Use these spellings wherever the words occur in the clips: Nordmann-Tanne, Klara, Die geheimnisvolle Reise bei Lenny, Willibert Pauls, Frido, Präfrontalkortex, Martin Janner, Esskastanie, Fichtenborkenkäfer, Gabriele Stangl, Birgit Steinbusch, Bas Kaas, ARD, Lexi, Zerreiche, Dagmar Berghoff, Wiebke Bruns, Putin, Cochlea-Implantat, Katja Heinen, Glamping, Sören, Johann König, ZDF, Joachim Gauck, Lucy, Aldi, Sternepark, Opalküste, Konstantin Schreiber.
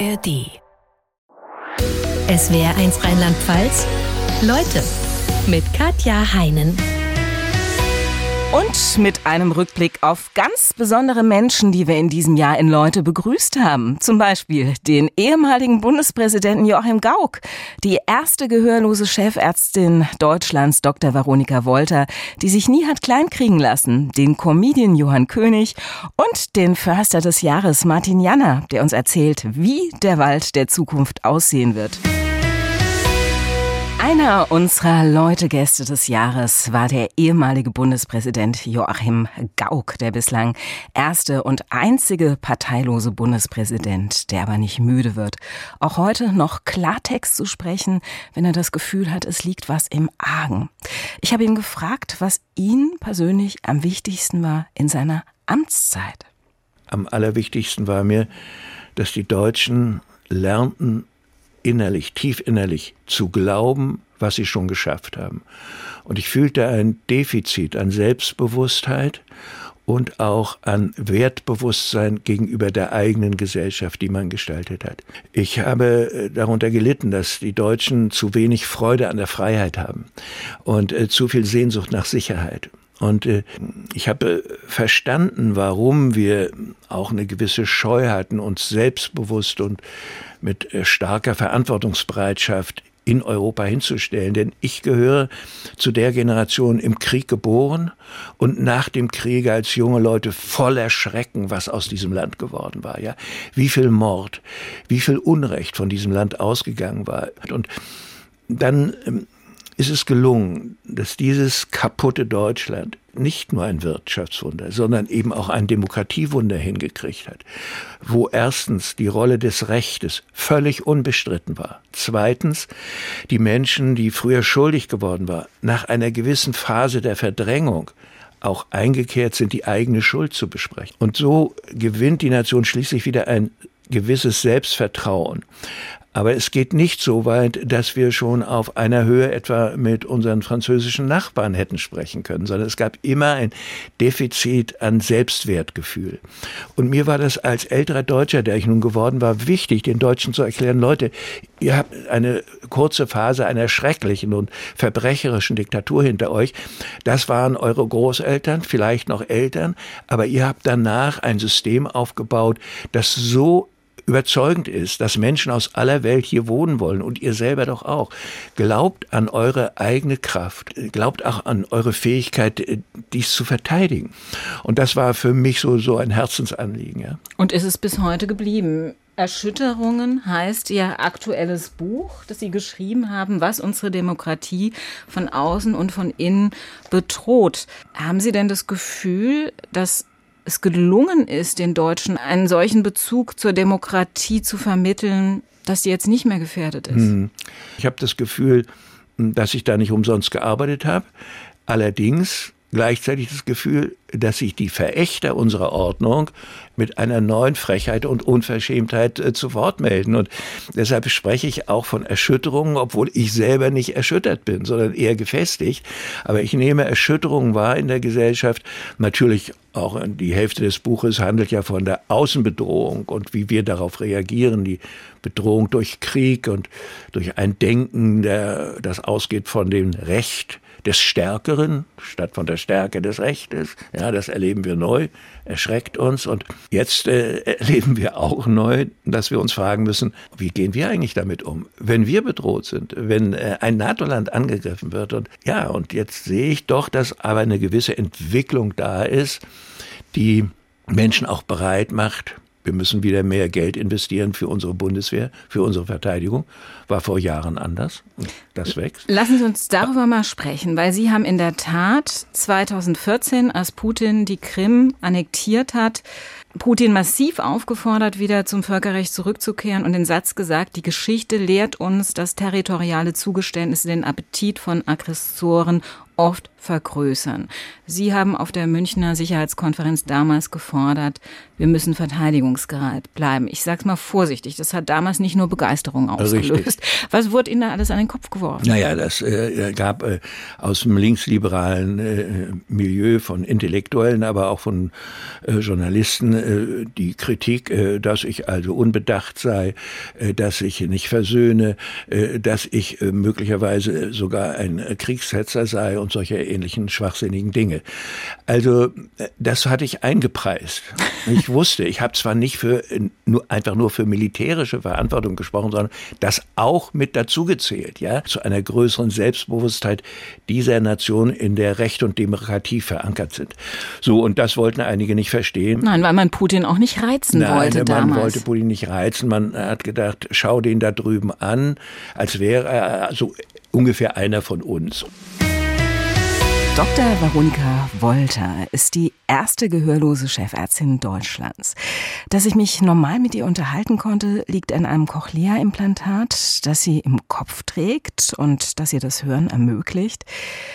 ARD. SWR1 Rheinland-Pfalz. Leute mit Katja Heinen. Und mit einem Rückblick auf ganz besondere Menschen, die wir in diesem Jahr in Leute begrüßt haben. Zum Beispiel den ehemaligen Bundespräsidenten Joachim Gauck, die erste gehörlose Chefärztin Deutschlands, Dr. Veronika Wolter, die sich nie hat kleinkriegen lassen, den Comedian Johann König und den Förster des Jahres Martin Janner, der uns erzählt, wie der Wald der Zukunft aussehen wird. Einer unserer Leute-Gäste des Jahres war der ehemalige Bundespräsident Joachim Gauck, der bislang erste und einzige parteilose Bundespräsident, der aber nicht müde wird, auch heute noch Klartext zu sprechen, wenn er das Gefühl hat, es liegt was im Argen. Ich habe ihn gefragt, was ihn persönlich am wichtigsten war in seiner Amtszeit. Am allerwichtigsten war mir, dass die Deutschen lernten, innerlich, tief innerlich zu glauben, was sie schon geschafft haben. Und ich fühlte ein Defizit an Selbstbewusstheit und auch an Wertbewusstsein gegenüber der eigenen Gesellschaft, die man gestaltet hat. Ich habe darunter gelitten, dass die Deutschen zu wenig Freude an der Freiheit haben und zu viel Sehnsucht nach Sicherheit. Und ich habe verstanden, warum wir auch eine gewisse Scheu hatten, uns selbstbewusst und mit starker Verantwortungsbereitschaft in Europa hinzustellen. Denn ich gehöre zu der Generation, im Krieg geboren und nach dem Krieg als junge Leute voller Schrecken, was aus diesem Land geworden war. Ja, wie viel Mord, wie viel Unrecht von diesem Land ausgegangen war. Und dann ist es gelungen, dass dieses kaputte Deutschland nicht nur ein Wirtschaftswunder, sondern eben auch ein Demokratiewunder hingekriegt hat, wo erstens die Rolle des Rechtes völlig unbestritten war, zweitens die Menschen, die früher schuldig geworden waren, nach einer gewissen Phase der Verdrängung auch eingekehrt sind, die eigene Schuld zu besprechen. Und so gewinnt die Nation schließlich wieder ein gewisses Selbstvertrauen. Aber es geht nicht so weit, dass wir schon auf einer Höhe etwa mit unseren französischen Nachbarn hätten sprechen können, sondern es gab immer ein Defizit an Selbstwertgefühl. Und mir war das als älterer Deutscher, der ich nun geworden war, wichtig, den Deutschen zu erklären, Leute, ihr habt eine kurze Phase einer schrecklichen und verbrecherischen Diktatur hinter euch. Das waren eure Großeltern, vielleicht noch Eltern, aber ihr habt danach ein System aufgebaut, das so überzeugend ist, dass Menschen aus aller Welt hier wohnen wollen und ihr selber doch auch. Glaubt an eure eigene Kraft, glaubt auch an eure Fähigkeit, dies zu verteidigen. Und das war für mich so ein Herzensanliegen. Ja. Und ist es bis heute geblieben? Erschütterungen heißt Ihr aktuelles Buch, das Sie geschrieben haben, was unsere Demokratie von außen und von innen bedroht. Haben Sie denn das Gefühl, dass es gelungen ist, den Deutschen einen solchen Bezug zur Demokratie zu vermitteln, dass die jetzt nicht mehr gefährdet ist? Ich habe das Gefühl, dass ich da nicht umsonst gearbeitet habe. Allerdings gleichzeitig das Gefühl, dass sich die Verächter unserer Ordnung mit einer neuen Frechheit und Unverschämtheit zu Wort melden. Und deshalb spreche ich auch von Erschütterungen, obwohl ich selber nicht erschüttert bin, sondern eher gefestigt. Aber ich nehme Erschütterungen wahr in der Gesellschaft. Natürlich auch die Hälfte des Buches handelt ja von der Außenbedrohung und wie wir darauf reagieren. Die Bedrohung durch Krieg und durch ein Denken, das ausgeht von dem Recht des Stärkeren statt von der Stärke des Rechtes. Ja, das erleben wir neu, erschreckt uns. Und jetzt erleben wir auch neu, dass wir uns fragen müssen, wie gehen wir eigentlich damit um, wenn wir bedroht sind, wenn ein NATO-Land angegriffen wird. Und jetzt sehe ich doch, dass aber eine gewisse Entwicklung da ist, die Menschen auch bereit macht. Wir müssen wieder mehr Geld investieren für unsere Bundeswehr, für unsere Verteidigung. War vor Jahren anders. Das wächst. Lassen Sie uns darüber mal sprechen, weil Sie haben in der Tat 2014, als Putin die Krim annektiert hat, Putin massiv aufgefordert, wieder zum Völkerrecht zurückzukehren und den Satz gesagt, die Geschichte lehrt uns, dass territoriale Zugeständnisse den Appetit von Aggressoren oft vergrößern. Sie haben auf der Münchner Sicherheitskonferenz damals gefordert, wir müssen verteidigungsbereit bleiben. Ich sag's mal vorsichtig, das hat damals nicht nur Begeisterung ausgelöst. Richtig. Was wurde Ihnen da alles an den Kopf geworfen? Naja, das gab aus dem linksliberalen Milieu von Intellektuellen, aber auch von Journalisten die Kritik, dass ich also unbedacht sei, dass ich nicht versöhne, dass ich möglicherweise sogar ein Kriegshetzer sei und solche ähnlichen schwachsinnigen Dinge. Also das hatte ich eingepreist. Ich wusste, ich habe zwar nicht einfach nur für militärische Verantwortung gesprochen, sondern das auch mit dazu gezählt, ja, zu einer größeren Selbstbewusstheit dieser Nation, in der Recht und Demokratie verankert sind. So, und das wollten einige nicht verstehen. Nein, weil man Putin auch nicht reizen wollte damals. Man wollte Putin nicht reizen. Man hat gedacht, schau den da drüben an, als wäre er so ungefähr einer von uns. Dr. Veronika Wolter ist die erste gehörlose Chefärztin Deutschlands. Dass ich mich normal mit ihr unterhalten konnte, liegt an einem Cochlea-Implantat, das sie im Kopf trägt und das ihr das Hören ermöglicht.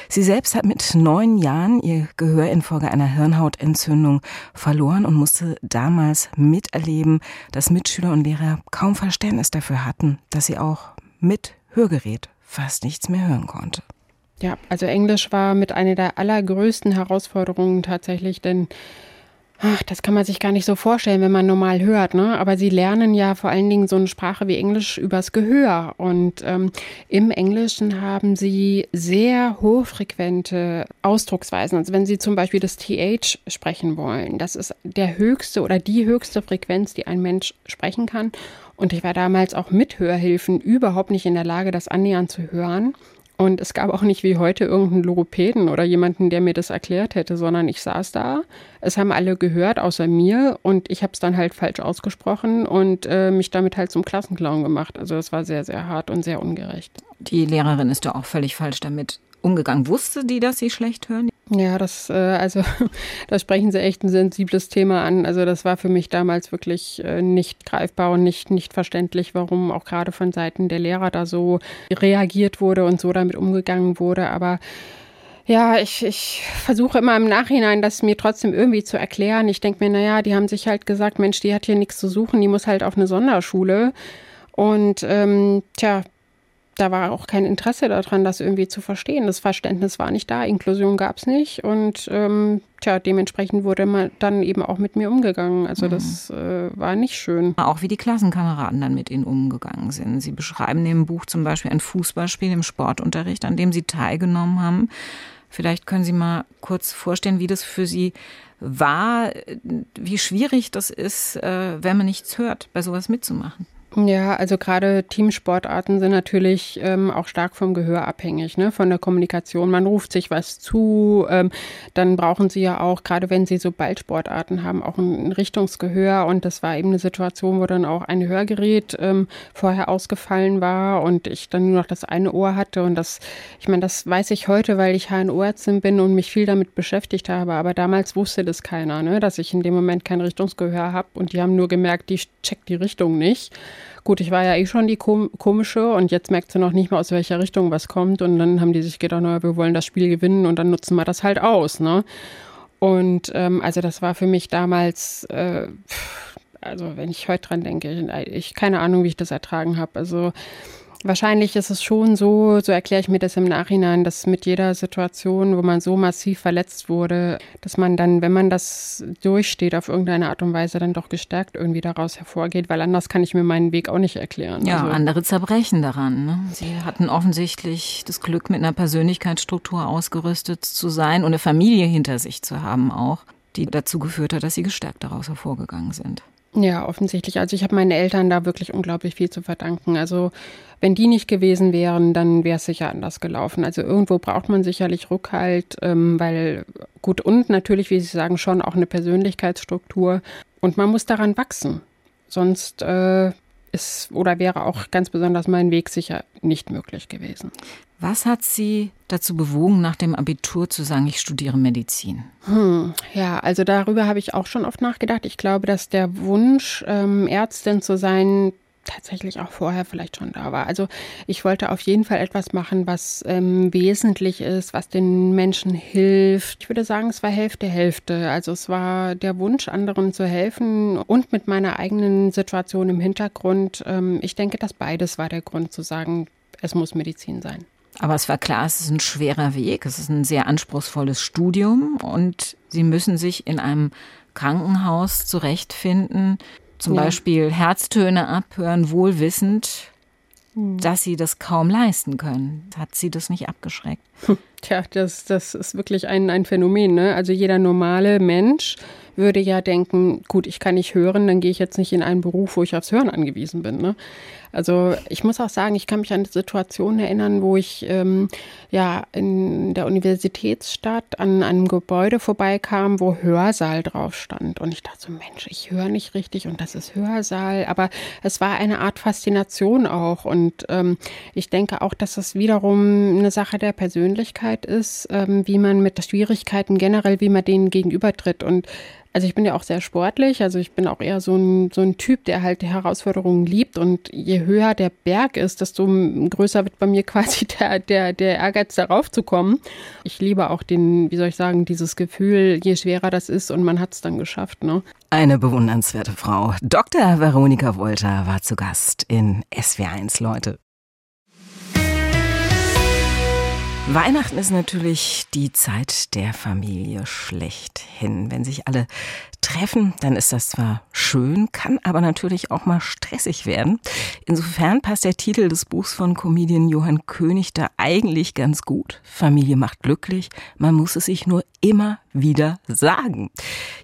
Sie selbst hat mit 9 Jahren ihr Gehör infolge einer Hirnhautentzündung verloren und musste damals miterleben, dass Mitschüler und Lehrer kaum Verständnis dafür hatten, dass sie auch mit Hörgerät fast nichts mehr hören konnte. Ja, also Englisch war mit einer der allergrößten Herausforderungen tatsächlich, denn das kann man sich gar nicht so vorstellen, wenn man normal hört, ne? Aber sie lernen ja vor allen Dingen so eine Sprache wie Englisch übers Gehör. Und im Englischen haben sie sehr hochfrequente Ausdrucksweisen. Also wenn sie zum Beispiel das TH sprechen wollen, das ist der höchste oder die höchste Frequenz, die ein Mensch sprechen kann. Und ich war damals auch mit Hörhilfen überhaupt nicht in der Lage, das annähernd zu hören. Und es gab auch nicht wie heute irgendeinen Logopäden oder jemanden, der mir das erklärt hätte, sondern ich saß da, es haben alle gehört, außer mir, und ich habe es dann halt falsch ausgesprochen und mich damit halt zum Klassenclown gemacht. Also das war sehr, sehr hart und sehr ungerecht. Die Lehrerin ist doch auch völlig falsch damit umgegangen. Wusste die, dass sie schlecht hören? Ja, da sprechen Sie echt ein sensibles Thema an. Also das war für mich damals wirklich nicht greifbar und nicht verständlich, warum auch gerade von Seiten der Lehrer da so reagiert wurde und so damit umgegangen wurde. Aber ja, ich versuche immer im Nachhinein, das mir trotzdem irgendwie zu erklären. Ich denke mir, naja, die haben sich halt gesagt, Mensch, die hat hier nichts zu suchen, die muss halt auf eine Sonderschule. Und da war auch kein Interesse daran, das irgendwie zu verstehen. Das Verständnis war nicht da, Inklusion gab es nicht. Und dementsprechend wurde man dann eben auch mit mir umgegangen. Also das war nicht schön. Auch wie die Klassenkameraden dann mit Ihnen umgegangen sind. Sie beschreiben in dem Buch zum Beispiel ein Fußballspiel im Sportunterricht, an dem Sie teilgenommen haben. Vielleicht können Sie mal kurz vorstellen, wie das für Sie war, wie schwierig das ist, wenn man nichts hört, bei sowas mitzumachen. Ja, also gerade Teamsportarten sind natürlich auch stark vom Gehör abhängig, ne? Von der Kommunikation. Man ruft sich was zu, dann brauchen sie ja auch, gerade wenn sie so Ballsportarten haben, auch ein Richtungsgehör. Und das war eben eine Situation, wo dann auch ein Hörgerät vorher ausgefallen war und ich dann nur noch das eine Ohr hatte. Und das weiß ich heute, weil ich HNO-Ärztin bin und mich viel damit beschäftigt habe. Aber damals wusste das keiner, ne? Dass ich in dem Moment kein Richtungsgehör habe. Und die haben nur gemerkt, die checkt die Richtung nicht. Gut, ich war ja eh schon die Komische und jetzt merkt sie noch nicht mal, aus welcher Richtung was kommt. Und dann haben die sich gedacht, naja, wir wollen das Spiel gewinnen und dann nutzen wir das halt aus, ne? Und also das war für mich damals, also wenn ich heute dran denke, ich keine Ahnung, wie ich das ertragen habe. Also wahrscheinlich ist es schon so erkläre ich mir das im Nachhinein, dass mit jeder Situation, wo man so massiv verletzt wurde, dass man dann, wenn man das durchsteht auf irgendeine Art und Weise, dann doch gestärkt irgendwie daraus hervorgeht, weil anders kann ich mir meinen Weg auch nicht erklären. Ja, also, andere zerbrechen daran, ne? Sie hatten offensichtlich das Glück, mit einer Persönlichkeitsstruktur ausgerüstet zu sein und eine Familie hinter sich zu haben auch, die dazu geführt hat, dass sie gestärkt daraus hervorgegangen sind. Ja, offensichtlich. Also ich habe meinen Eltern da wirklich unglaublich viel zu verdanken. Also wenn die nicht gewesen wären, dann wäre es sicher anders gelaufen. Also irgendwo braucht man sicherlich Rückhalt, weil gut und natürlich, wie Sie sagen, schon auch eine Persönlichkeitsstruktur. Und man muss daran wachsen. Sonst wäre auch ganz besonders mein Weg sicher nicht möglich gewesen. Was hat Sie dazu bewogen, nach dem Abitur zu sagen, ich studiere Medizin? Ja, also darüber habe ich auch schon oft nachgedacht. Ich glaube, dass der Wunsch, Ärztin zu sein, tatsächlich auch vorher vielleicht schon da war. Also ich wollte auf jeden Fall etwas machen, was wesentlich ist, was den Menschen hilft. Ich würde sagen, es war Hälfte, Hälfte. Also es war der Wunsch, anderen zu helfen und mit meiner eigenen Situation im Hintergrund. Ich denke, dass beides war der Grund zu sagen, es muss Medizin sein. Aber es war klar, es ist ein schwerer Weg, es ist ein sehr anspruchsvolles Studium und Sie müssen sich in einem Krankenhaus zurechtfinden, zum Beispiel Herztöne abhören, wohlwissend, dass Sie das kaum leisten können. Hat Sie das nicht abgeschreckt? Tja, das ist wirklich ein Phänomen, ne? Also jeder normale Mensch würde ja denken, gut, ich kann nicht hören, dann gehe ich jetzt nicht in einen Beruf, wo ich aufs Hören angewiesen bin, ne? Also ich muss auch sagen, ich kann mich an Situationen erinnern, wo ich in der Universitätsstadt an einem Gebäude vorbeikam, wo Hörsaal drauf stand. Und ich dachte so, Mensch, ich höre nicht richtig und das ist Hörsaal. Aber es war eine Art Faszination auch. Und ich denke auch, dass das wiederum eine Sache der Persönlichkeit ist, wie man mit Schwierigkeiten generell, wie man denen gegenübertritt. Und also ich bin ja auch sehr sportlich, also ich bin auch eher so ein Typ, der halt die Herausforderungen liebt und je höher der Berg ist, desto größer wird bei mir quasi der Ehrgeiz, darauf zu kommen. Ich liebe auch dieses Gefühl, je schwerer das ist und man hat es dann geschafft, ne? Eine bewundernswerte Frau. Dr. Veronika Wolter war zu Gast in SWR1, Leute. Weihnachten ist natürlich die Zeit der Familie schlechthin. Wenn sich alle treffen, dann ist das zwar schön, kann aber natürlich auch mal stressig werden. Insofern passt der Titel des Buchs von Comedian Johann König da eigentlich ganz gut. Familie macht glücklich, man muss es sich nur immer wieder sagen.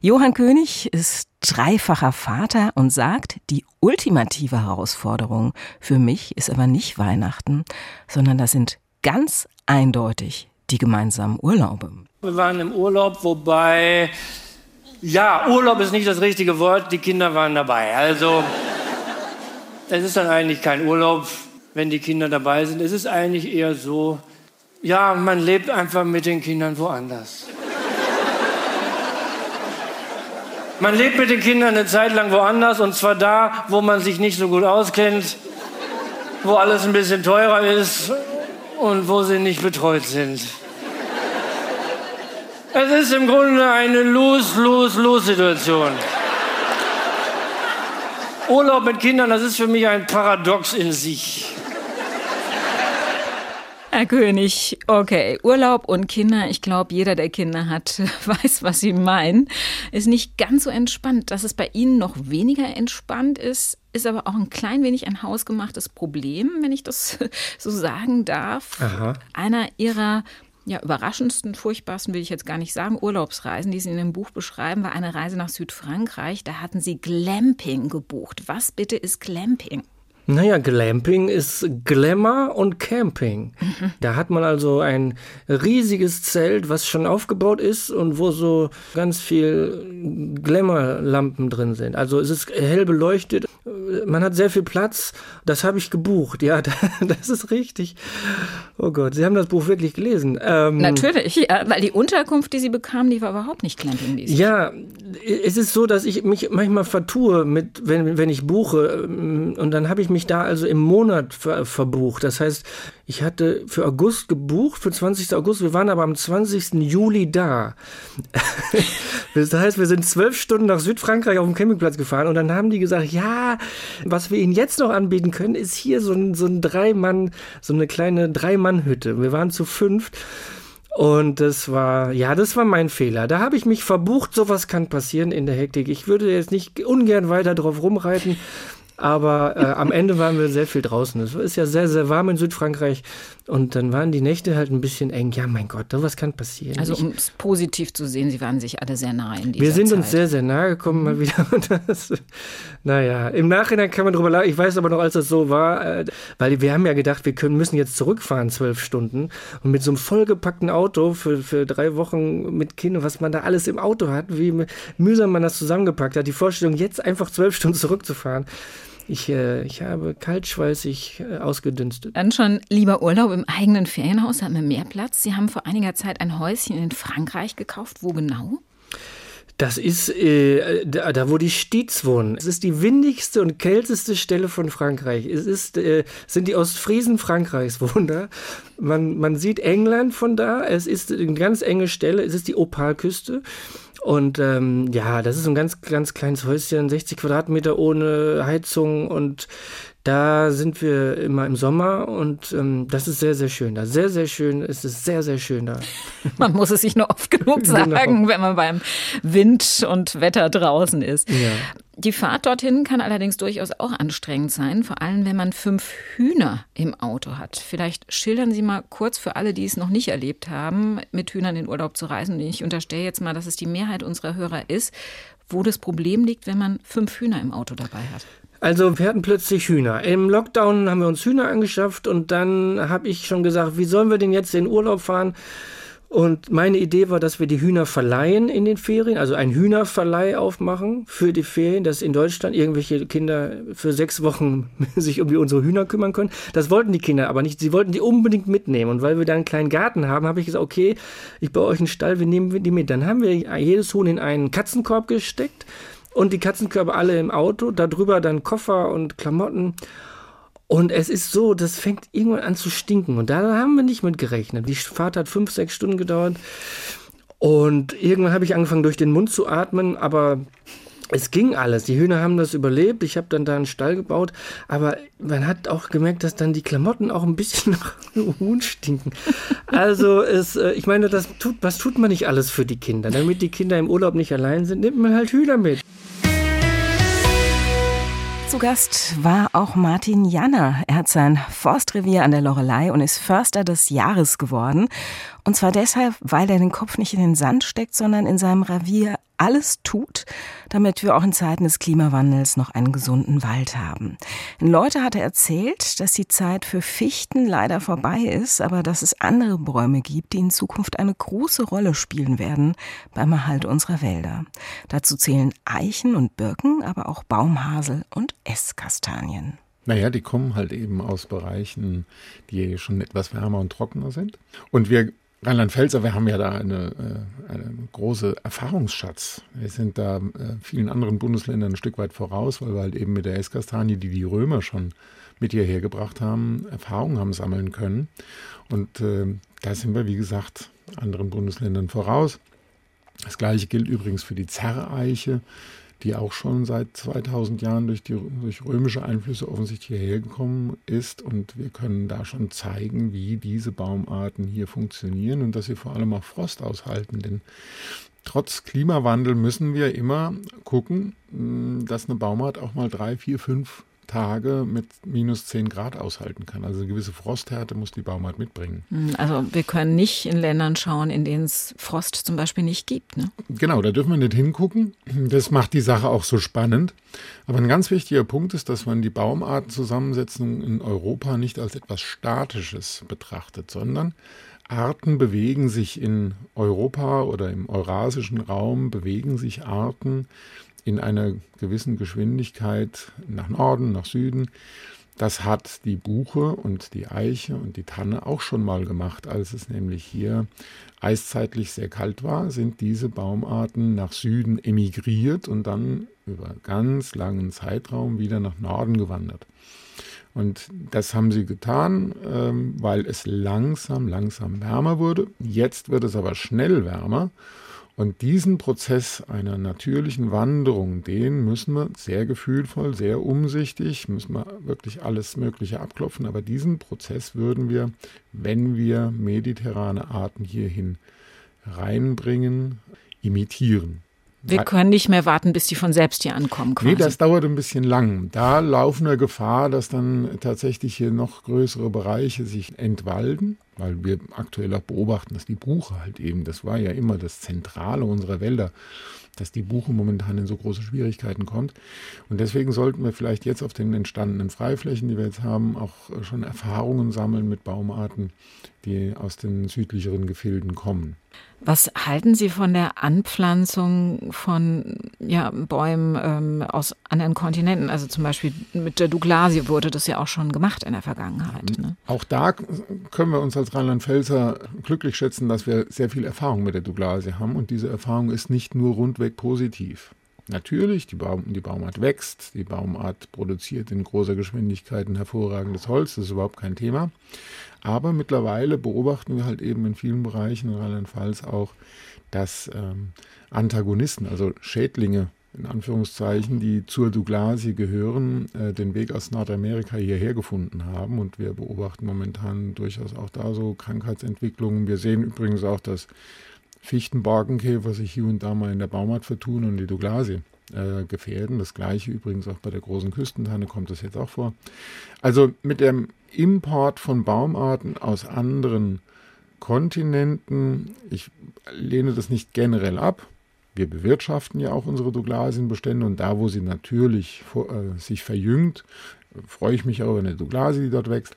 Johann König ist dreifacher Vater und sagt, die ultimative Herausforderung für mich ist aber nicht Weihnachten, sondern das sind ganz eindeutig die gemeinsamen Urlaube. Wir waren im Urlaub, wobei, Urlaub ist nicht das richtige Wort, die Kinder waren dabei. Also, es ist dann eigentlich kein Urlaub, wenn die Kinder dabei sind. Es ist eigentlich eher so, man lebt einfach mit den Kindern woanders. Man lebt mit den Kindern eine Zeit lang woanders, und zwar da, wo man sich nicht so gut auskennt, wo alles ein bisschen teurer ist, und wo sie nicht betreut sind. Es ist im Grunde eine Lose-Lose-Lose-Situation. Urlaub mit Kindern, das ist für mich ein Paradox in sich. Herr König, okay, Urlaub und Kinder, ich glaube, jeder, der Kinder hat, weiß, was Sie meinen. Ist nicht ganz so entspannt. Dass es bei Ihnen noch weniger entspannt ist aber auch ein klein wenig ein hausgemachtes Problem, wenn ich das so sagen darf. Aha. Einer Ihrer überraschendsten, furchtbarsten, will ich jetzt gar nicht sagen, Urlaubsreisen, die Sie in dem Buch beschreiben, war eine Reise nach Südfrankreich. Da hatten Sie Glamping gebucht. Was bitte ist Glamping? Naja, Glamping ist Glamour und Camping. Mhm. Da hat man also ein riesiges Zelt, was schon aufgebaut ist und wo so ganz viel Glamour-Lampen drin sind. Also es ist hell beleuchtet, man hat sehr viel Platz. Das habe ich gebucht, das ist richtig. Oh Gott, Sie haben das Buch wirklich gelesen. Natürlich, weil die Unterkunft, die Sie bekamen, die war überhaupt nicht glampingmäßig. Ja, es ist so, dass ich mich manchmal vertue, wenn ich buche, und dann habe ich mich da also im Monat verbucht. Das heißt, ich hatte für August gebucht, für 20. August. Wir waren aber am 20. Juli da. Das heißt, wir sind 12 Stunden nach Südfrankreich auf dem Campingplatz gefahren und dann haben die gesagt, was wir Ihnen jetzt noch anbieten können, ist hier so eine kleine 3-Mann-Hütte. Wir waren zu 5. Und das war mein Fehler. Da habe ich mich verbucht. Sowas kann passieren in der Hektik. Ich würde jetzt nicht ungern weiter drauf rumreiten. Aber am Ende waren wir sehr viel draußen. Es ist ja sehr, sehr warm in Südfrankreich. Und dann waren die Nächte halt ein bisschen eng. Ja, mein Gott, sowas kann passieren. Also um es positiv zu sehen, Sie waren sich alle sehr nahe in dieser Zeit. Wir sind uns sehr, sehr nahe gekommen mal wieder. Und im Nachhinein kann man drüber lachen. Ich weiß aber noch, als das so war, weil wir haben ja gedacht, wir müssen jetzt zurückfahren, 12 Stunden. Und mit so einem vollgepackten Auto für 3 Wochen mit Kindern, was man da alles im Auto hat, wie mühsam man das zusammengepackt hat. Die Vorstellung, jetzt einfach 12 Stunden zurückzufahren. Ich habe kaltschweißig ausgedünstet. Dann schon lieber Urlaub im eigenen Ferienhaus, hat man mehr Platz. Sie haben vor einiger Zeit ein Häuschen in Frankreich gekauft. Wo genau? Das ist da, wo die Stiz wohnen. Es ist die windigste und kälteste Stelle von Frankreich. Es ist, sind die Ostfriesen Frankreichs wohnen da. Man sieht England von da. Es ist eine ganz enge Stelle. Es ist die Opalküste. Und ja, das ist ein ganz, ganz kleines Häuschen, 60 Quadratmeter ohne Heizung. Und da sind wir immer im Sommer und das ist sehr, sehr schön da. Sehr, sehr schön. Es ist sehr, sehr schön da. Man muss es sich nur oft genug sagen, genau, wenn man beim Wind und Wetter draußen ist. Ja. Die Fahrt dorthin kann allerdings durchaus auch anstrengend sein, vor allem wenn man 5 Hühner im Auto hat. Vielleicht schildern Sie mal kurz für alle, die es noch nicht erlebt haben, mit Hühnern in Urlaub zu reisen. Ich unterstelle jetzt mal, dass es die Mehrheit unserer Hörer ist, wo das Problem liegt, wenn man 5 Hühner im Auto dabei hat. Also wir hatten plötzlich Hühner. Im Lockdown haben wir uns Hühner angeschafft und dann habe ich schon gesagt, wie sollen wir denn jetzt in Urlaub fahren? Und meine Idee war, dass wir die Hühner verleihen in den Ferien, also einen Hühnerverleih aufmachen für die Ferien, dass in Deutschland irgendwelche Kinder für 6 Wochen sich um unsere Hühner kümmern können. Das wollten die Kinder aber nicht. Sie wollten die unbedingt mitnehmen. Und weil wir da einen kleinen Garten haben, habe ich gesagt, okay, ich baue euch einen Stall, wir nehmen die mit. Dann haben wir jedes Huhn in einen Katzenkorb gesteckt und die Katzenkörbe alle im Auto, darüber dann Koffer und Klamotten. Und es ist so, das fängt irgendwann an zu stinken. Und da haben wir nicht mit gerechnet. Die Fahrt hat 5-6 Stunden gedauert. Und irgendwann habe ich angefangen, durch den Mund zu atmen. Aber es ging alles. Die Hühner haben das überlebt. Ich habe dann da einen Stall gebaut. Aber man hat auch gemerkt, dass dann die Klamotten auch ein bisschen nach Huhn stinken. Also ich meine, was tut man nicht alles für die Kinder? Damit die Kinder im Urlaub nicht allein sind, nimmt man halt Hühner mit. Zu Gast war auch Martin Janner. Er hat sein Forstrevier an der Loreley und ist Förster des Jahres geworden. Und zwar deshalb, weil er den Kopf nicht in den Sand steckt, sondern in seinem Revier alles tut, damit wir auch in Zeiten des Klimawandels noch einen gesunden Wald haben. In Leute hat er erzählt, dass die Zeit für Fichten leider vorbei ist, aber dass es andere Bäume gibt, die in Zukunft eine große Rolle spielen werden beim Erhalt unserer Wälder. Dazu zählen Eichen und Birken, aber auch Baumhasel und Esskastanien. Naja, die kommen halt eben aus Bereichen, die schon etwas wärmer und trockener sind. Und wir Rheinland-Pfälzer, wir haben ja da eine große Erfahrungsschatz. Wir sind da vielen anderen Bundesländern ein Stück weit voraus, weil wir halt eben mit der Esskastanie, die Römer schon mit hierher gebracht haben, Erfahrungen haben sammeln können. Und da sind wir, wie gesagt, anderen Bundesländern voraus. Das Gleiche gilt übrigens für die Zerreiche, die auch schon seit 2000 Jahren durch römische Einflüsse offensichtlich hierher gekommen ist. Und wir können da schon zeigen, wie diese Baumarten hier funktionieren und dass sie vor allem auch Frost aushalten. Denn trotz Klimawandel müssen wir immer gucken, dass eine Baumart auch mal 3, 4, 5 Tage mit minus 10 Grad aushalten kann. Also eine gewisse Frosthärte muss die Baumart mitbringen. Also wir können nicht in Ländern schauen, in denen es Frost zum Beispiel nicht gibt, ne? Genau, da dürfen wir nicht hingucken. Das macht die Sache auch so spannend. Aber ein ganz wichtiger Punkt ist, dass man die Baumartenzusammensetzung in Europa nicht als etwas Statisches betrachtet, sondern Arten bewegen sich in Europa oder im eurasischen Raum, bewegen sich Arten in einer gewissen Geschwindigkeit nach Norden, nach Süden. Das hat die Buche und die Eiche und die Tanne auch schon mal gemacht. Als es nämlich hier eiszeitlich sehr kalt war, sind diese Baumarten nach Süden emigriert und dann über ganz langen Zeitraum wieder nach Norden gewandert. Und das haben sie getan, weil es langsam wärmer wurde. Jetzt wird es aber schnell wärmer. Und diesen Prozess einer natürlichen Wanderung, den müssen wir sehr gefühlvoll, sehr umsichtig, müssen wir wirklich alles Mögliche abklopfen. Aber diesen Prozess würden wir, wenn wir mediterrane Arten hierhin reinbringen, imitieren. Wir können nicht mehr warten, bis die von selbst hier ankommen quasi. Nee, das dauert ein bisschen lang. Da laufen wir Gefahr, dass dann tatsächlich hier noch größere Bereiche sich entwalden, weil wir aktuell auch beobachten, dass die Buche halt eben, das war ja immer das Zentrale unserer Wälder, dass die Buche momentan in so große Schwierigkeiten kommt. Und deswegen sollten wir vielleicht jetzt auf den entstandenen Freiflächen, die wir jetzt haben, auch schon Erfahrungen sammeln mit Baumarten, die aus den südlicheren Gefilden kommen. Was halten Sie von der Anpflanzung von Bäumen aus anderen Kontinenten? Also zum Beispiel mit der Douglasie wurde das ja auch schon gemacht in der Vergangenheit. Ne? Auch da können wir uns als Rheinland-Pfälzer glücklich schätzen, dass wir sehr viel Erfahrung mit der Douglasie haben. Und diese Erfahrung ist nicht nur rundweg positiv. Natürlich, die Baumart wächst, die Baumart produziert in großer Geschwindigkeit ein hervorragendes Holz, das ist überhaupt kein Thema. Aber mittlerweile beobachten wir halt eben in vielen Bereichen in Rheinland-Pfalz auch, dass Antagonisten, also Schädlinge in Anführungszeichen, die zur Douglasie gehören, den Weg aus Nordamerika hierher gefunden haben. Und wir beobachten momentan durchaus auch da so Krankheitsentwicklungen. Wir sehen übrigens auch, dass Fichtenborkenkäfer sich hier und da mal in der Baumart vertun und die Douglasie gefährden. Das gleiche übrigens auch bei der großen Küstentanne kommt das jetzt auch vor. Also mit dem Import von Baumarten aus anderen Kontinenten, ich lehne das nicht generell ab. Wir bewirtschaften ja auch unsere Douglasienbestände und da, wo sie natürlich sich verjüngt, freue ich mich auch über eine Douglasie, die dort wächst.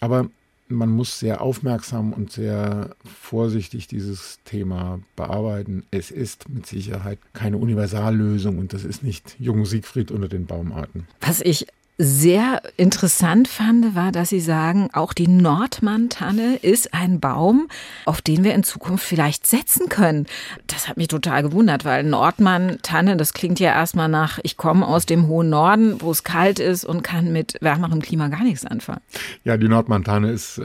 Aber man muss sehr aufmerksam und sehr vorsichtig dieses Thema bearbeiten. Es ist mit Sicherheit keine Universallösung und das ist nicht Jung Siegfried unter den Baumarten. Was ich sehr interessant fand, war, dass Sie sagen, auch die Nordmann-Tanne ist ein Baum, auf den wir in Zukunft vielleicht setzen können. Das hat mich total gewundert, weil Nordmann-Tanne, das klingt ja erstmal nach, ich komme aus dem hohen Norden, wo es kalt ist und kann mit wärmerem Klima gar nichts anfangen. Ja, die Nordmann-Tanne ist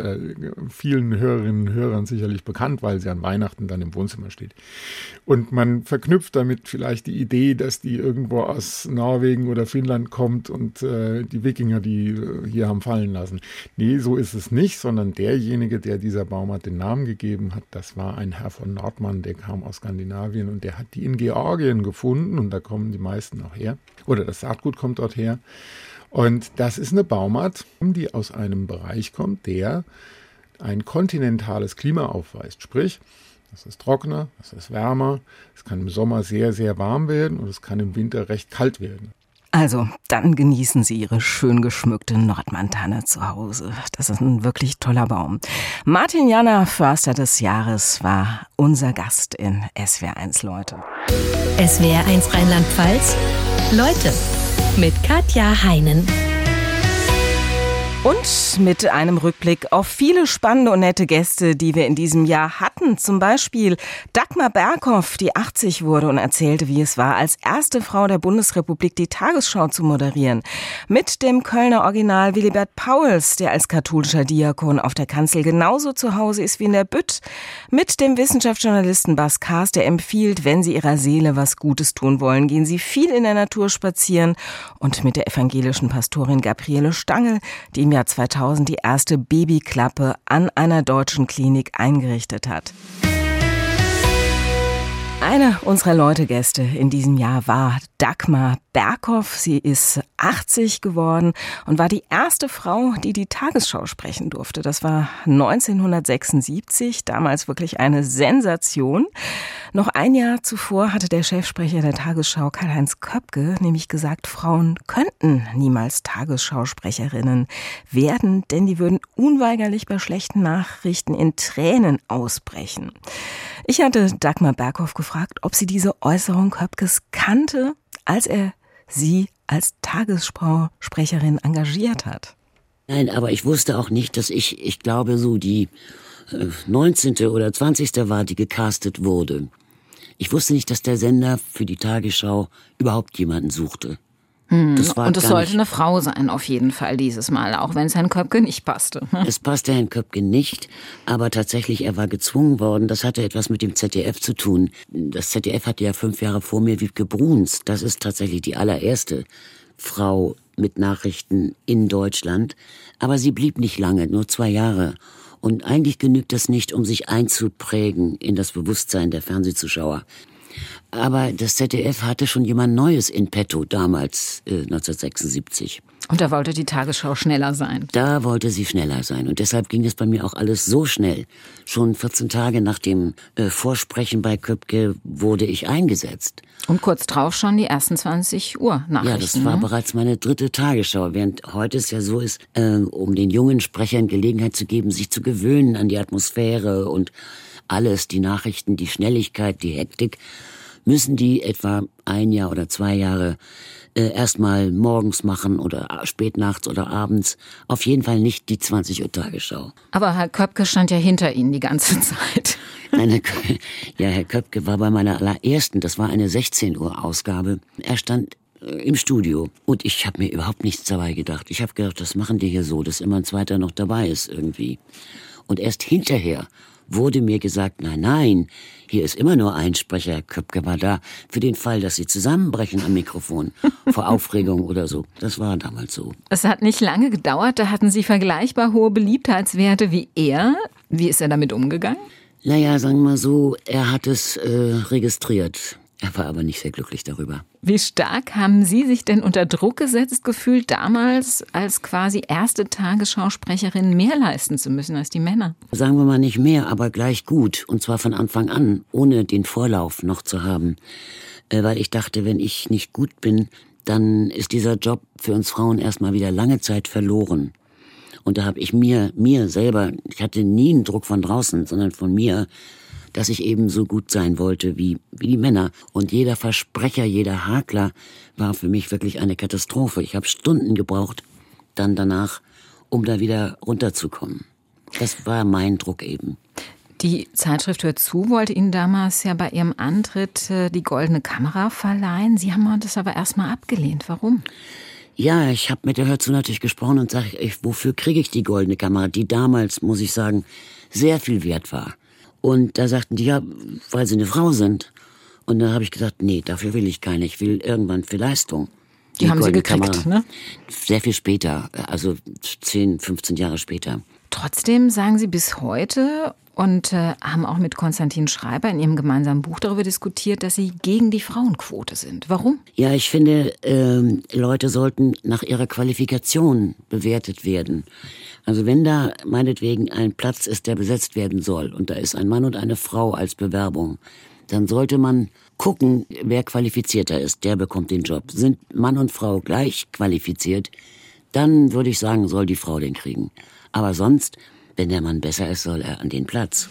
vielen Hörerinnen und Hörern sicherlich bekannt, weil sie an Weihnachten dann im Wohnzimmer steht. Und man verknüpft damit vielleicht die Idee, dass die irgendwo aus Norwegen oder Finnland kommt und die Wikinger, die hier haben fallen lassen. Nee, so ist es nicht, sondern derjenige, der dieser Baumart den Namen gegeben hat, das war ein Herr von Nordmann, der kam aus Skandinavien und der hat die in Georgien gefunden und da kommen die meisten auch her. Oder das Saatgut kommt dort her. Und das ist eine Baumart, die aus einem Bereich kommt, der ein kontinentales Klima aufweist. Sprich, es ist trockener, es ist wärmer, es kann im Sommer sehr, sehr warm werden und es kann im Winter recht kalt werden. Also, dann genießen Sie Ihre schön geschmückte Nordmann-Tanne zu Hause. Das ist ein wirklich toller Baum. Martin Janner, Förster des Jahres, war unser Gast in SWR1 Leute. SWR1 Rheinland-Pfalz, Leute mit Katja Heinen. Und mit einem Rückblick auf viele spannende und nette Gäste, die wir in diesem Jahr hatten. Zum Beispiel Dagmar Berghoff, die 80 wurde und erzählte, wie es war, als erste Frau der Bundesrepublik die Tagesschau zu moderieren. Mit dem Kölner Original Willibert Pauls, der als katholischer Diakon auf der Kanzel genauso zu Hause ist wie in der Bütt. Mit dem Wissenschaftsjournalisten Bas Kaas, der empfiehlt, wenn Sie Ihrer Seele was Gutes tun wollen, gehen Sie viel in der Natur spazieren. Und mit der evangelischen Pastorin Gabriele Stangl, die Jahr 2000 die erste Babyklappe an einer deutschen Klinik eingerichtet hat. Eine unserer Leute-Gäste in diesem Jahr war Dagmar Berghoff. Sie ist 80 geworden und war die erste Frau, die die Tagesschau sprechen durfte. Das war 1976, damals wirklich eine Sensation. Noch ein Jahr zuvor hatte der Chefsprecher der Tagesschau, Karl-Heinz Köpke, nämlich gesagt, Frauen könnten niemals Tagesschausprecherinnen werden, denn die würden unweigerlich bei schlechten Nachrichten in Tränen ausbrechen. Ich hatte Dagmar Berghoff gefragt, ob sie diese Äußerung Köpkes kannte, als er sie als Tagessprecherin engagiert hat. Nein, aber ich wusste auch nicht, dass ich glaube, so die 19. oder 20. war, die gecastet wurde. Ich wusste nicht, dass der Sender für die Tagesschau überhaupt jemanden suchte. Und es sollte eine Frau sein, auf jeden Fall dieses Mal, auch wenn es Herrn Köpke nicht passte. Es passte Herrn Köpke nicht, aber tatsächlich, er war gezwungen worden. Das hatte etwas mit dem ZDF zu tun. Das ZDF hatte ja 5 Jahre vor mir Wiebke Bruns. Das ist tatsächlich die allererste Frau mit Nachrichten in Deutschland. Aber sie blieb nicht lange, nur 2 Jahre. Und eigentlich genügt das nicht, um sich einzuprägen in das Bewusstsein der Fernsehzuschauer. Aber das ZDF hatte schon jemand Neues in petto damals, 1976. Und da wollte die Tagesschau schneller sein. Da wollte sie schneller sein. Und deshalb ging das bei mir auch alles so schnell. Schon 14 Tage nach dem Vorsprechen bei Köpke wurde ich eingesetzt. Und kurz drauf schon die ersten 20 Uhr Nachrichten. Ja, das war bereits meine 3. Tagesschau. Während heute es ja so ist, um den jungen Sprechern Gelegenheit zu geben, sich zu gewöhnen an die Atmosphäre und alles, die Nachrichten, die Schnelligkeit, die Hektik, müssen die etwa 1 Jahr oder 2 Jahre erstmal morgens machen oder spätnachts oder abends. Auf jeden Fall nicht die 20 Uhr Tagesschau. Aber Herr Köpke stand ja hinter Ihnen die ganze Zeit. Nein, Herr Köpke war bei meiner allerersten, das war eine 16 Uhr Ausgabe. Er stand im Studio und ich habe mir überhaupt nichts dabei gedacht. Ich habe gedacht, das machen die hier so, dass immer ein zweiter noch dabei ist irgendwie. Und erst hinterher wurde mir gesagt, nein, hier ist immer nur ein Sprecher, Köpke war da, für den Fall, dass Sie zusammenbrechen am Mikrofon, vor Aufregung oder so. Das war damals so. Es hat nicht lange gedauert, da hatten Sie vergleichbar hohe Beliebtheitswerte wie er. Wie ist er damit umgegangen? Naja, sagen wir mal so, er hat es registriert. Er war aber nicht sehr glücklich darüber. Wie stark haben Sie sich denn unter Druck gesetzt gefühlt, damals als quasi erste Tagesschausprecherin mehr leisten zu müssen als die Männer? Sagen wir mal nicht mehr, aber gleich gut. Und zwar von Anfang an, ohne den Vorlauf noch zu haben. Weil ich dachte, wenn ich nicht gut bin, dann ist dieser Job für uns Frauen erstmal wieder lange Zeit verloren. Und da habe ich mir selber, ich hatte nie einen Druck von draußen, sondern von mir, dass ich eben so gut sein wollte wie die Männer. Und jeder Versprecher, jeder Hakler war für mich wirklich eine Katastrophe. Ich habe Stunden gebraucht, dann danach, um da wieder runterzukommen. Das war mein Druck eben. Die Zeitschrift Hör zu wollte Ihnen damals ja bei Ihrem Antritt die Goldene Kamera verleihen. Sie haben das aber erstmal abgelehnt. Warum? Ja, ich habe mit der Hör zu natürlich gesprochen und sage, wofür kriege ich die Goldene Kamera, die damals, muss ich sagen, sehr viel wert war. Und da sagten die, ja, weil sie eine Frau sind. Und dann habe ich gesagt, nee, dafür will ich keine. Ich will irgendwann für Leistung. Die haben sie gekriegt, ne? Sehr viel später, also 10, 15 Jahre später. Trotzdem sagen Sie bis heute und haben auch mit Konstantin Schreiber in Ihrem gemeinsamen Buch darüber diskutiert, dass Sie gegen die Frauenquote sind. Warum? Ja, ich finde, Leute sollten nach ihrer Qualifikation bewertet werden. Also wenn da meinetwegen ein Platz ist, der besetzt werden soll, und da ist ein Mann und eine Frau als Bewerbung, dann sollte man gucken, wer qualifizierter ist, der bekommt den Job. Sind Mann und Frau gleich qualifiziert, dann würde ich sagen, soll die Frau den kriegen. Aber sonst, wenn der Mann besser ist, soll er an den Platz.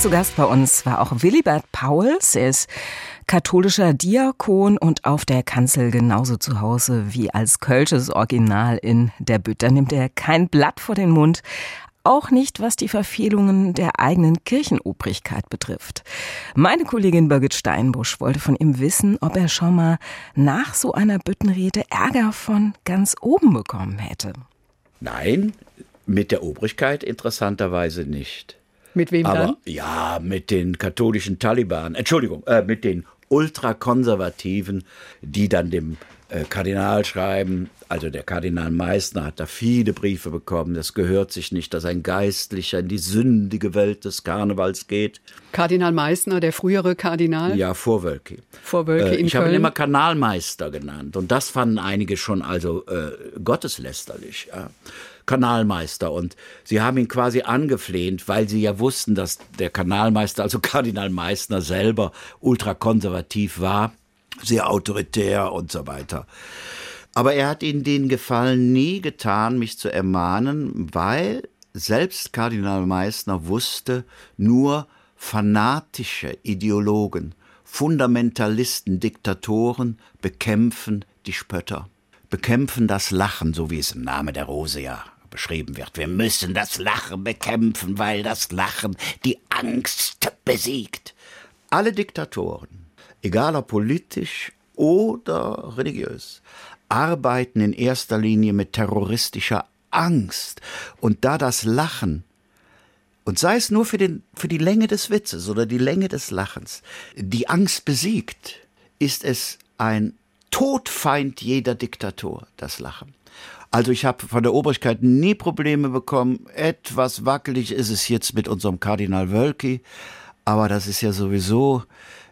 Zu Gast bei uns war auch Willibert Pauls. Er ist katholischer Diakon und auf der Kanzel genauso zu Hause wie als kölsches Original in der Bütt. Da nimmt er kein Blatt vor den Mund, auch nicht, was die Verfehlungen der eigenen Kirchenobrigkeit betrifft. Meine Kollegin Birgit Steinbusch wollte von ihm wissen, ob er schon mal nach so einer Büttenrede Ärger von ganz oben bekommen hätte. Nein, mit der Obrigkeit interessanterweise nicht. Mit wem aber, dann? Ja, mit den katholischen Taliban. Entschuldigung, mit den Ultrakonservativen, die dann dem Kardinal schreiben. Also der Kardinal Meissner hat da viele Briefe bekommen. Das gehört sich nicht, dass ein Geistlicher in die sündige Welt des Karnevals geht. Kardinal Meissner, der frühere Kardinal? Ja, vor Woelki. Vor Woelki in Köln. Ich habe ihn immer Kanalmeister genannt. Und das fanden einige schon also gotteslästerlich, ja. Kanalmeister, und sie haben ihn quasi angeflehnt, weil sie ja wussten, dass der Kanalmeister, also Kardinal Meissner selber, ultrakonservativ war, sehr autoritär und so weiter. Aber er hat ihnen den Gefallen nie getan, mich zu ermahnen, weil selbst Kardinal Meissner wusste, nur fanatische Ideologen, Fundamentalisten, Diktatoren bekämpfen die Spötter, bekämpfen das Lachen, so wie es im Namen der Rose ja beschrieben wird. Wir müssen das Lachen bekämpfen, weil das Lachen die Angst besiegt. Alle Diktatoren, egal ob politisch oder religiös, arbeiten in erster Linie mit terroristischer Angst. Und da das Lachen, und sei es nur für die Länge des Witzes oder die Länge des Lachens, die Angst besiegt, ist es ein Todfeind jeder Diktatur, das Lachen. Also ich habe von der Obrigkeit nie Probleme bekommen. Etwas wackelig ist es jetzt mit unserem Kardinal Woelki. Aber das ist ja sowieso,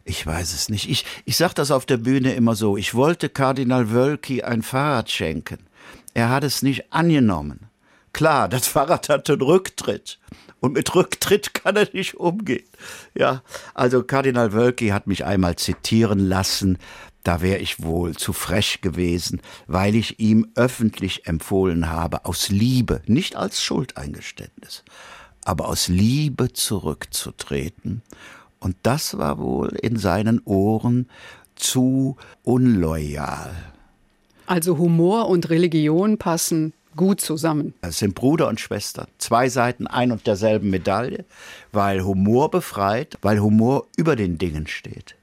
ich weiß es nicht. Ich sage das auf der Bühne immer so, ich wollte Kardinal Woelki ein Fahrrad schenken. Er hat es nicht angenommen. Klar, das Fahrrad hat einen Rücktritt. Und mit Rücktritt kann er nicht umgehen. Ja, also Kardinal Woelki hat mich einmal zitieren lassen. Da wäre ich wohl zu frech gewesen, weil ich ihm öffentlich empfohlen habe, aus Liebe, nicht als Schuldeingeständnis, aber aus Liebe zurückzutreten. Und das war wohl in seinen Ohren zu unloyal. Also Humor und Religion passen gut zusammen. Es sind Bruder und Schwester, zwei Seiten ein und derselben Medaille, weil Humor befreit, weil Humor über den Dingen steht.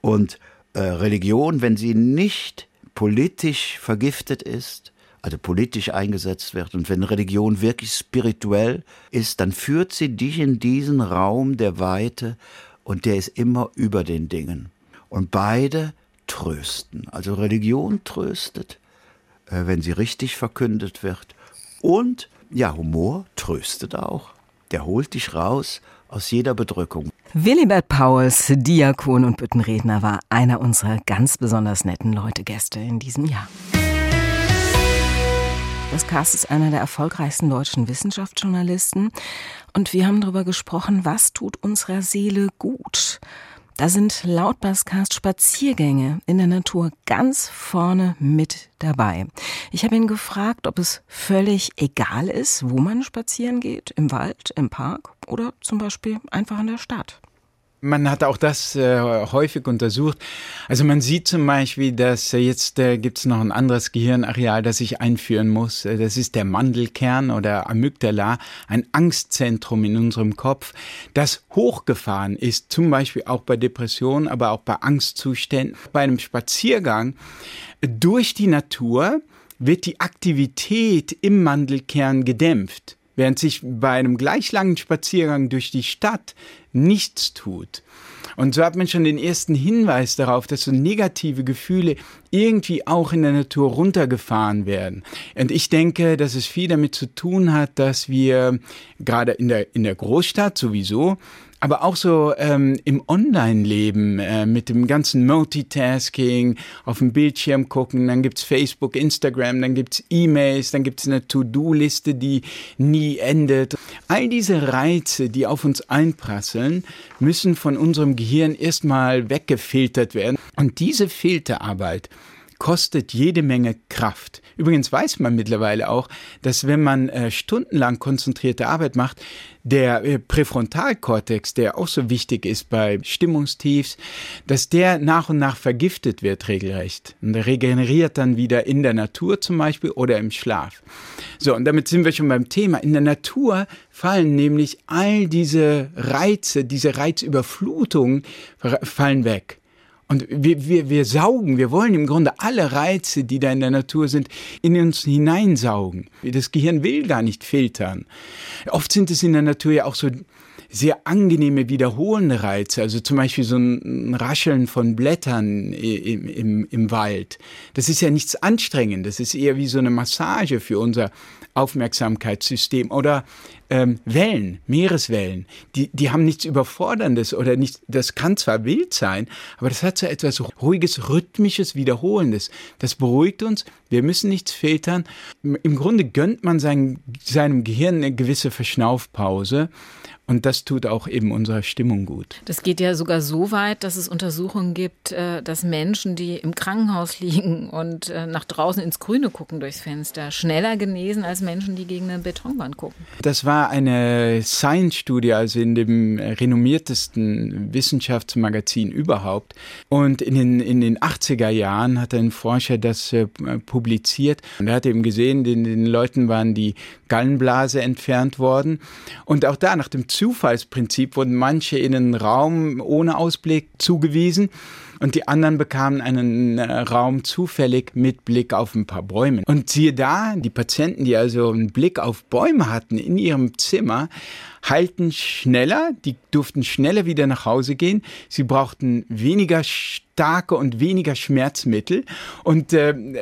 Und Religion, wenn sie nicht politisch vergiftet ist, also politisch eingesetzt wird, und wenn Religion wirklich spirituell ist, dann führt sie dich in diesen Raum der Weite, und der ist immer über den Dingen. Und beide trösten. Also Religion tröstet, wenn sie richtig verkündet wird. Und ja, Humor tröstet auch. Der holt dich raus aus jeder Bedrückung. Willibert Pauls, Diakon und Büttenredner, war einer unserer ganz besonders netten Leute-Gäste in diesem Jahr. Das Karst ist einer der erfolgreichsten deutschen Wissenschaftsjournalisten. Und wir haben darüber gesprochen, was tut unserer Seele gut. Da sind laut Baskast Spaziergänge in der Natur ganz vorne mit dabei. Ich habe ihn gefragt, ob es völlig egal ist, wo man spazieren geht, im Wald, im Park oder zum Beispiel einfach in der Stadt. Man hat auch das häufig untersucht. Also man sieht zum Beispiel, dass jetzt gibt's noch ein anderes Gehirnareal, das ich einführen muss. Das ist der Mandelkern oder Amygdala, ein Angstzentrum in unserem Kopf, das hochgefahren ist, zum Beispiel auch bei Depressionen, aber auch bei Angstzuständen. Bei einem Spaziergang durch die Natur wird die Aktivität im Mandelkern gedämpft, während sich bei einem gleich langen Spaziergang durch die Stadt nichts tut. Und so hat man schon den ersten Hinweis darauf, dass so negative Gefühle irgendwie auch in der Natur runtergefahren werden. Und ich denke, dass es viel damit zu tun hat, dass wir gerade in der Großstadt sowieso, aber auch so im Online-Leben mit dem ganzen Multitasking, auf dem Bildschirm gucken, dann gibt's Facebook, Instagram, dann gibt's E-Mails, dann gibt's eine To-Do-Liste, die nie endet. All diese Reize, die auf uns einprasseln, müssen von unserem Gehirn erstmal weggefiltert werden. Und diese Filterarbeit kostet jede Menge Kraft. Übrigens weiß man mittlerweile auch, dass wenn man stundenlang konzentrierte Arbeit macht, der Präfrontalkortex, der auch so wichtig ist bei Stimmungstiefs, dass der nach und nach vergiftet wird regelrecht. Und der regeneriert dann wieder in der Natur zum Beispiel oder im Schlaf. So, und damit sind wir schon beim Thema. In der Natur fallen nämlich all diese Reize, diese Reizüberflutungen fallen weg. Und wir wollen im Grunde alle Reize, die da in der Natur sind, in uns hineinsaugen. Das Gehirn will gar nicht filtern. Oft sind es in der Natur ja auch so sehr angenehme, wiederholende Reize. Also zum Beispiel so ein Rascheln von Blättern im Wald. Das ist ja nichts Anstrengendes. Das ist eher wie so eine Massage für unser Aufmerksamkeitssystem. Oder Wellen, Meereswellen, die haben nichts Überforderndes oder nicht. Das kann zwar wild sein, aber das hat so etwas Ruhiges, Rhythmisches, Wiederholendes. Das beruhigt uns, wir müssen nichts filtern. Im Grunde gönnt man seinem Gehirn eine gewisse Verschnaufpause. Und das tut auch eben unserer Stimmung gut. Das geht ja sogar so weit, dass es Untersuchungen gibt, dass Menschen, die im Krankenhaus liegen und nach draußen ins Grüne gucken durchs Fenster, schneller genesen als Menschen, die gegen eine Betonwand gucken. Das war eine Science-Studie, also in dem renommiertesten Wissenschaftsmagazin überhaupt. Und in den 80er Jahren hat ein Forscher das publiziert. Und er hat eben gesehen, den Leuten waren die Gallenblase entfernt worden. Und auch da, nach dem Zufallsprinzip, wurden manche in einen Raum ohne Ausblick zugewiesen und die anderen bekamen einen Raum zufällig mit Blick auf ein paar Bäume. Und siehe da, die Patienten, die also einen Blick auf Bäume hatten in ihrem Zimmer, heilten schneller, die durften schneller wieder nach Hause gehen, sie brauchten weniger starke und weniger Schmerzmittel und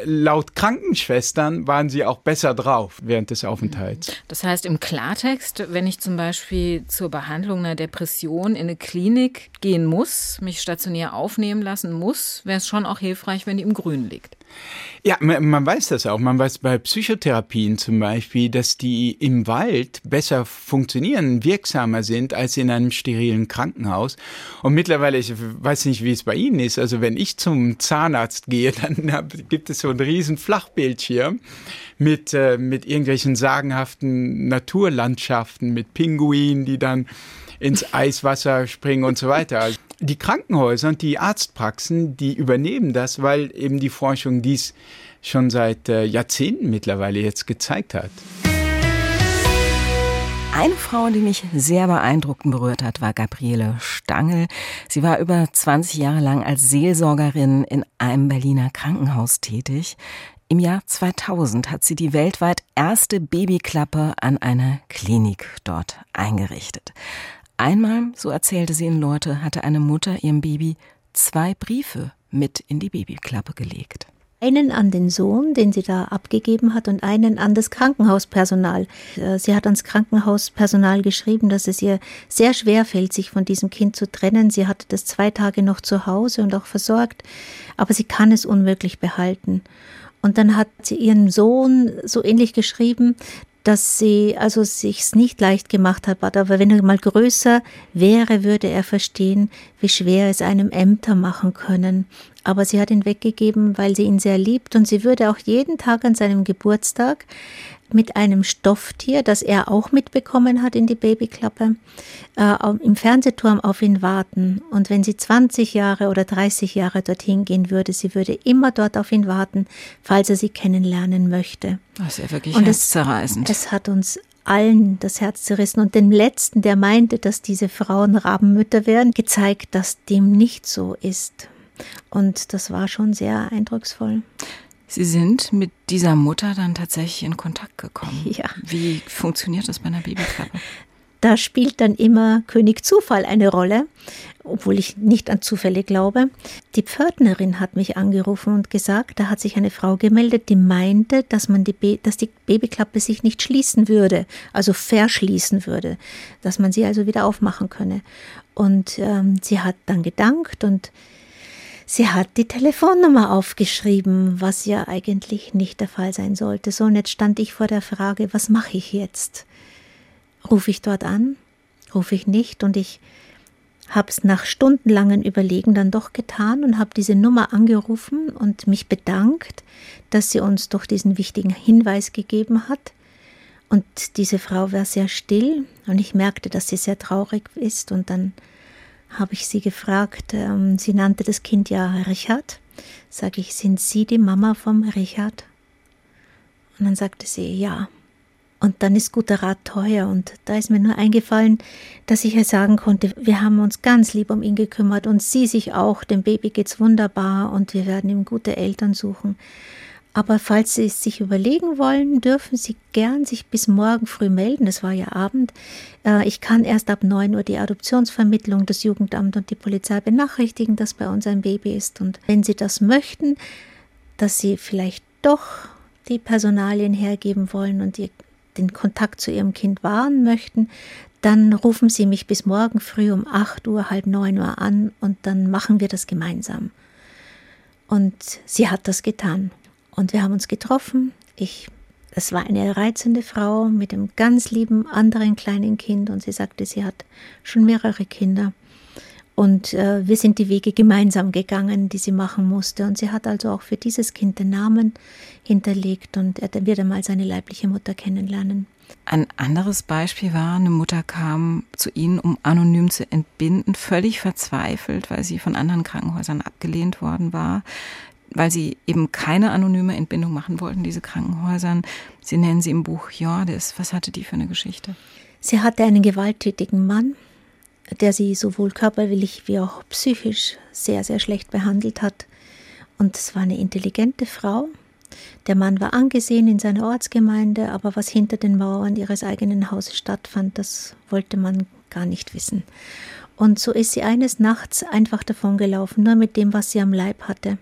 laut Krankenschwestern waren sie auch besser drauf während des Aufenthalts. Das heißt im Klartext, wenn ich zum Beispiel zur Behandlung einer Depression in eine Klinik gehen muss, mich stationär aufnehmen lassen muss, wäre es schon auch hilfreich, wenn die im Grün liegt. Ja, man weiß das auch. Man weiß bei Psychotherapien zum Beispiel, dass die im Wald besser funktionieren, wirksamer sind als in einem sterilen Krankenhaus. Und mittlerweile, ich weiß nicht, wie es bei Ihnen ist, also wenn ich zum Zahnarzt gehe, dann gibt es so einen riesen Flachbildschirm mit irgendwelchen sagenhaften Naturlandschaften, mit Pinguinen, die dann ins Eiswasser springen und so weiter. Die Krankenhäuser und die Arztpraxen, die übernehmen das, weil eben die Forschung dies schon seit Jahrzehnten mittlerweile jetzt gezeigt hat. Eine Frau, die mich sehr beeindruckt und berührt hat, war Gabriele Stangl. Sie war über 20 Jahre lang als Seelsorgerin in einem Berliner Krankenhaus tätig. Im Jahr 2000 hat sie die weltweit erste Babyklappe an einer Klinik dort eingerichtet. Einmal, so erzählte sie in Leute, hatte eine Mutter ihrem Baby 2 Briefe mit in die Babyklappe gelegt. Einen an den Sohn, den sie da abgegeben hat, und einen an das Krankenhauspersonal. Sie hat ans Krankenhauspersonal geschrieben, dass es ihr sehr schwer fällt, sich von diesem Kind zu trennen. Sie hatte das 2 Tage noch zu Hause und auch versorgt, aber sie kann es unmöglich behalten. Und dann hat sie ihrem Sohn so ähnlich geschrieben, dass sie also sich's nicht leicht gemacht hat, aber wenn er mal größer wäre, würde er verstehen, wie schwer es einem Ämter machen können. Aber sie hat ihn weggegeben, weil sie ihn sehr liebt, und sie würde auch jeden Tag an seinem Geburtstag mit einem Stofftier, das er auch mitbekommen hat in die Babyklappe, im Fernsehturm auf ihn warten. Und wenn sie 20 Jahre oder 30 Jahre dorthin gehen würde, sie würde immer dort auf ihn warten, falls er sie kennenlernen möchte. Das ist ja wirklich herzzerreißend. Es hat uns allen das Herz zerrissen, und dem Letzten, der meinte, dass diese Frauen Rabenmütter wären, gezeigt, dass dem nicht so ist. Und das war schon sehr eindrucksvoll. Sie sind mit dieser Mutter dann tatsächlich in Kontakt gekommen. Ja. Wie funktioniert das bei einer Babyklappe? Da spielt dann immer König Zufall eine Rolle, obwohl ich nicht an Zufälle glaube. Die Pförtnerin hat mich angerufen und gesagt, da hat sich eine Frau gemeldet, die meinte, dass die Babyklappe sich nicht schließen würde, also verschließen würde, dass man sie also wieder aufmachen könne. Und sie hat dann gedankt und sie hat die Telefonnummer aufgeschrieben, was ja eigentlich nicht der Fall sein sollte. So, und jetzt stand ich vor der Frage, was mache ich jetzt? Rufe ich dort an? Rufe ich nicht? Und ich habe es nach stundenlangem Überlegen dann doch getan und habe diese Nummer angerufen und mich bedankt, dass sie uns doch diesen wichtigen Hinweis gegeben hat. Und diese Frau war sehr still und ich merkte, dass sie sehr traurig ist, und dann habe ich sie gefragt, sie nannte das Kind ja Richard. Sage ich, sind Sie die Mama vom Richard? Und dann sagte sie, ja. Und dann ist guter Rat teuer, und da ist mir nur eingefallen, dass ich ihr sagen konnte, wir haben uns ganz lieb um ihn gekümmert und sie sich auch, dem Baby geht's wunderbar und wir werden ihm gute Eltern suchen. Aber falls Sie es sich überlegen wollen, dürfen Sie gern sich bis morgen früh melden. Es war ja Abend. Ich kann erst ab 9 Uhr die Adoptionsvermittlung, das Jugendamt und die Polizei benachrichtigen, dass bei uns ein Baby ist. Und wenn Sie das möchten, dass Sie vielleicht doch die Personalien hergeben wollen und den Kontakt zu Ihrem Kind wahren möchten, dann rufen Sie mich bis morgen früh um 8 Uhr, halb 9 Uhr an und dann machen wir das gemeinsam. Und sie hat das getan. Und wir haben uns getroffen. Es war eine reizende Frau mit einem ganz lieben anderen kleinen Kind. Und sie sagte, sie hat schon mehrere Kinder. Und wir sind die Wege gemeinsam gegangen, die sie machen musste. Und sie hat also auch für dieses Kind den Namen hinterlegt. Und er wird einmal seine leibliche Mutter kennenlernen. Ein anderes Beispiel war, eine Mutter kam zu Ihnen, um anonym zu entbinden, völlig verzweifelt, weil sie von anderen Krankenhäusern abgelehnt worden war, weil sie eben keine anonyme Entbindung machen wollten, diese Krankenhäusern. Sie nennen sie im Buch Jordis. Was hatte die für eine Geschichte? Sie hatte einen gewalttätigen Mann, der sie sowohl körperlich wie auch psychisch sehr, sehr schlecht behandelt hat. Und es war eine intelligente Frau. Der Mann war angesehen in seiner Ortsgemeinde, aber was hinter den Mauern ihres eigenen Hauses stattfand, das wollte man gar nicht wissen. Und so ist sie eines Nachts einfach davongelaufen, nur mit dem, was sie am Leib hatte.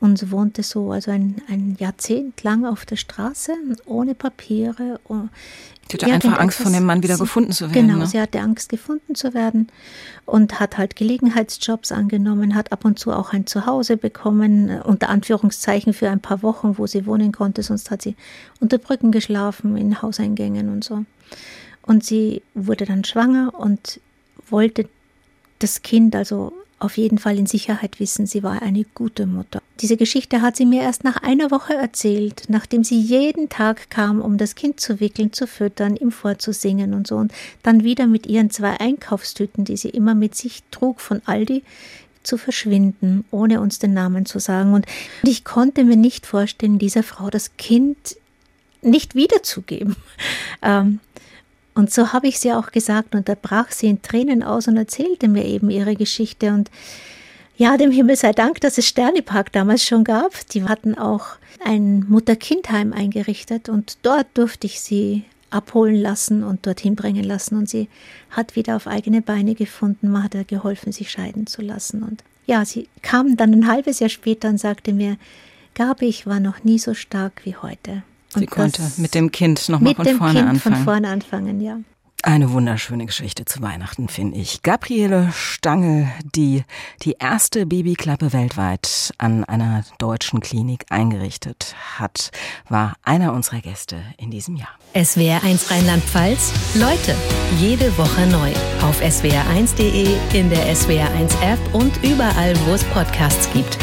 Und sie wohnte so also ein Jahrzehnt lang auf der Straße, ohne Papiere, Sie hatte einfach Angst, von dem Mann wieder gefunden zu werden. Genau, ne? Sie hatte Angst, gefunden zu werden und hat halt Gelegenheitsjobs angenommen, hat ab und zu auch ein Zuhause bekommen, unter Anführungszeichen für ein paar Wochen, wo sie wohnen konnte. Sonst hat sie unter Brücken geschlafen, in Hauseingängen und so. Und sie wurde dann schwanger und wollte das Kind also auf jeden Fall in Sicherheit wissen, sie war eine gute Mutter. Diese Geschichte hat sie mir erst nach einer Woche erzählt, nachdem sie jeden Tag kam, um das Kind zu wickeln, zu füttern, ihm vorzusingen und so. Und dann wieder mit ihren 2 Einkaufstüten, die sie immer mit sich trug von Aldi, zu verschwinden, ohne uns den Namen zu sagen. Und ich konnte mir nicht vorstellen, dieser Frau das Kind nicht wiederzugeben. Und so habe ich sie auch gesagt, und da brach sie in Tränen aus und erzählte mir eben ihre Geschichte. Und ja, dem Himmel sei Dank, dass es Sternepark damals schon gab. Die hatten auch ein Mutter-Kind-Heim eingerichtet und dort durfte ich sie abholen lassen und dorthin bringen lassen. Und sie hat wieder auf eigene Beine gefunden. Man hat ihr geholfen, sich scheiden zu lassen. Und ja, sie kam dann ein halbes Jahr später und sagte mir, Gabi, ich war noch nie so stark wie heute. Sie konnte mit dem Kind nochmal von vorne anfangen. Mit dem Kind von vorne anfangen, ja. Eine wunderschöne Geschichte zu Weihnachten, finde ich. Gabriele Stangl, die die erste Babyklappe weltweit an einer deutschen Klinik eingerichtet hat, war einer unserer Gäste in diesem Jahr. SWR1 Rheinland-Pfalz, Leute, jede Woche neu. Auf swr1.de, in der SWR1 App und überall, wo es Podcasts gibt.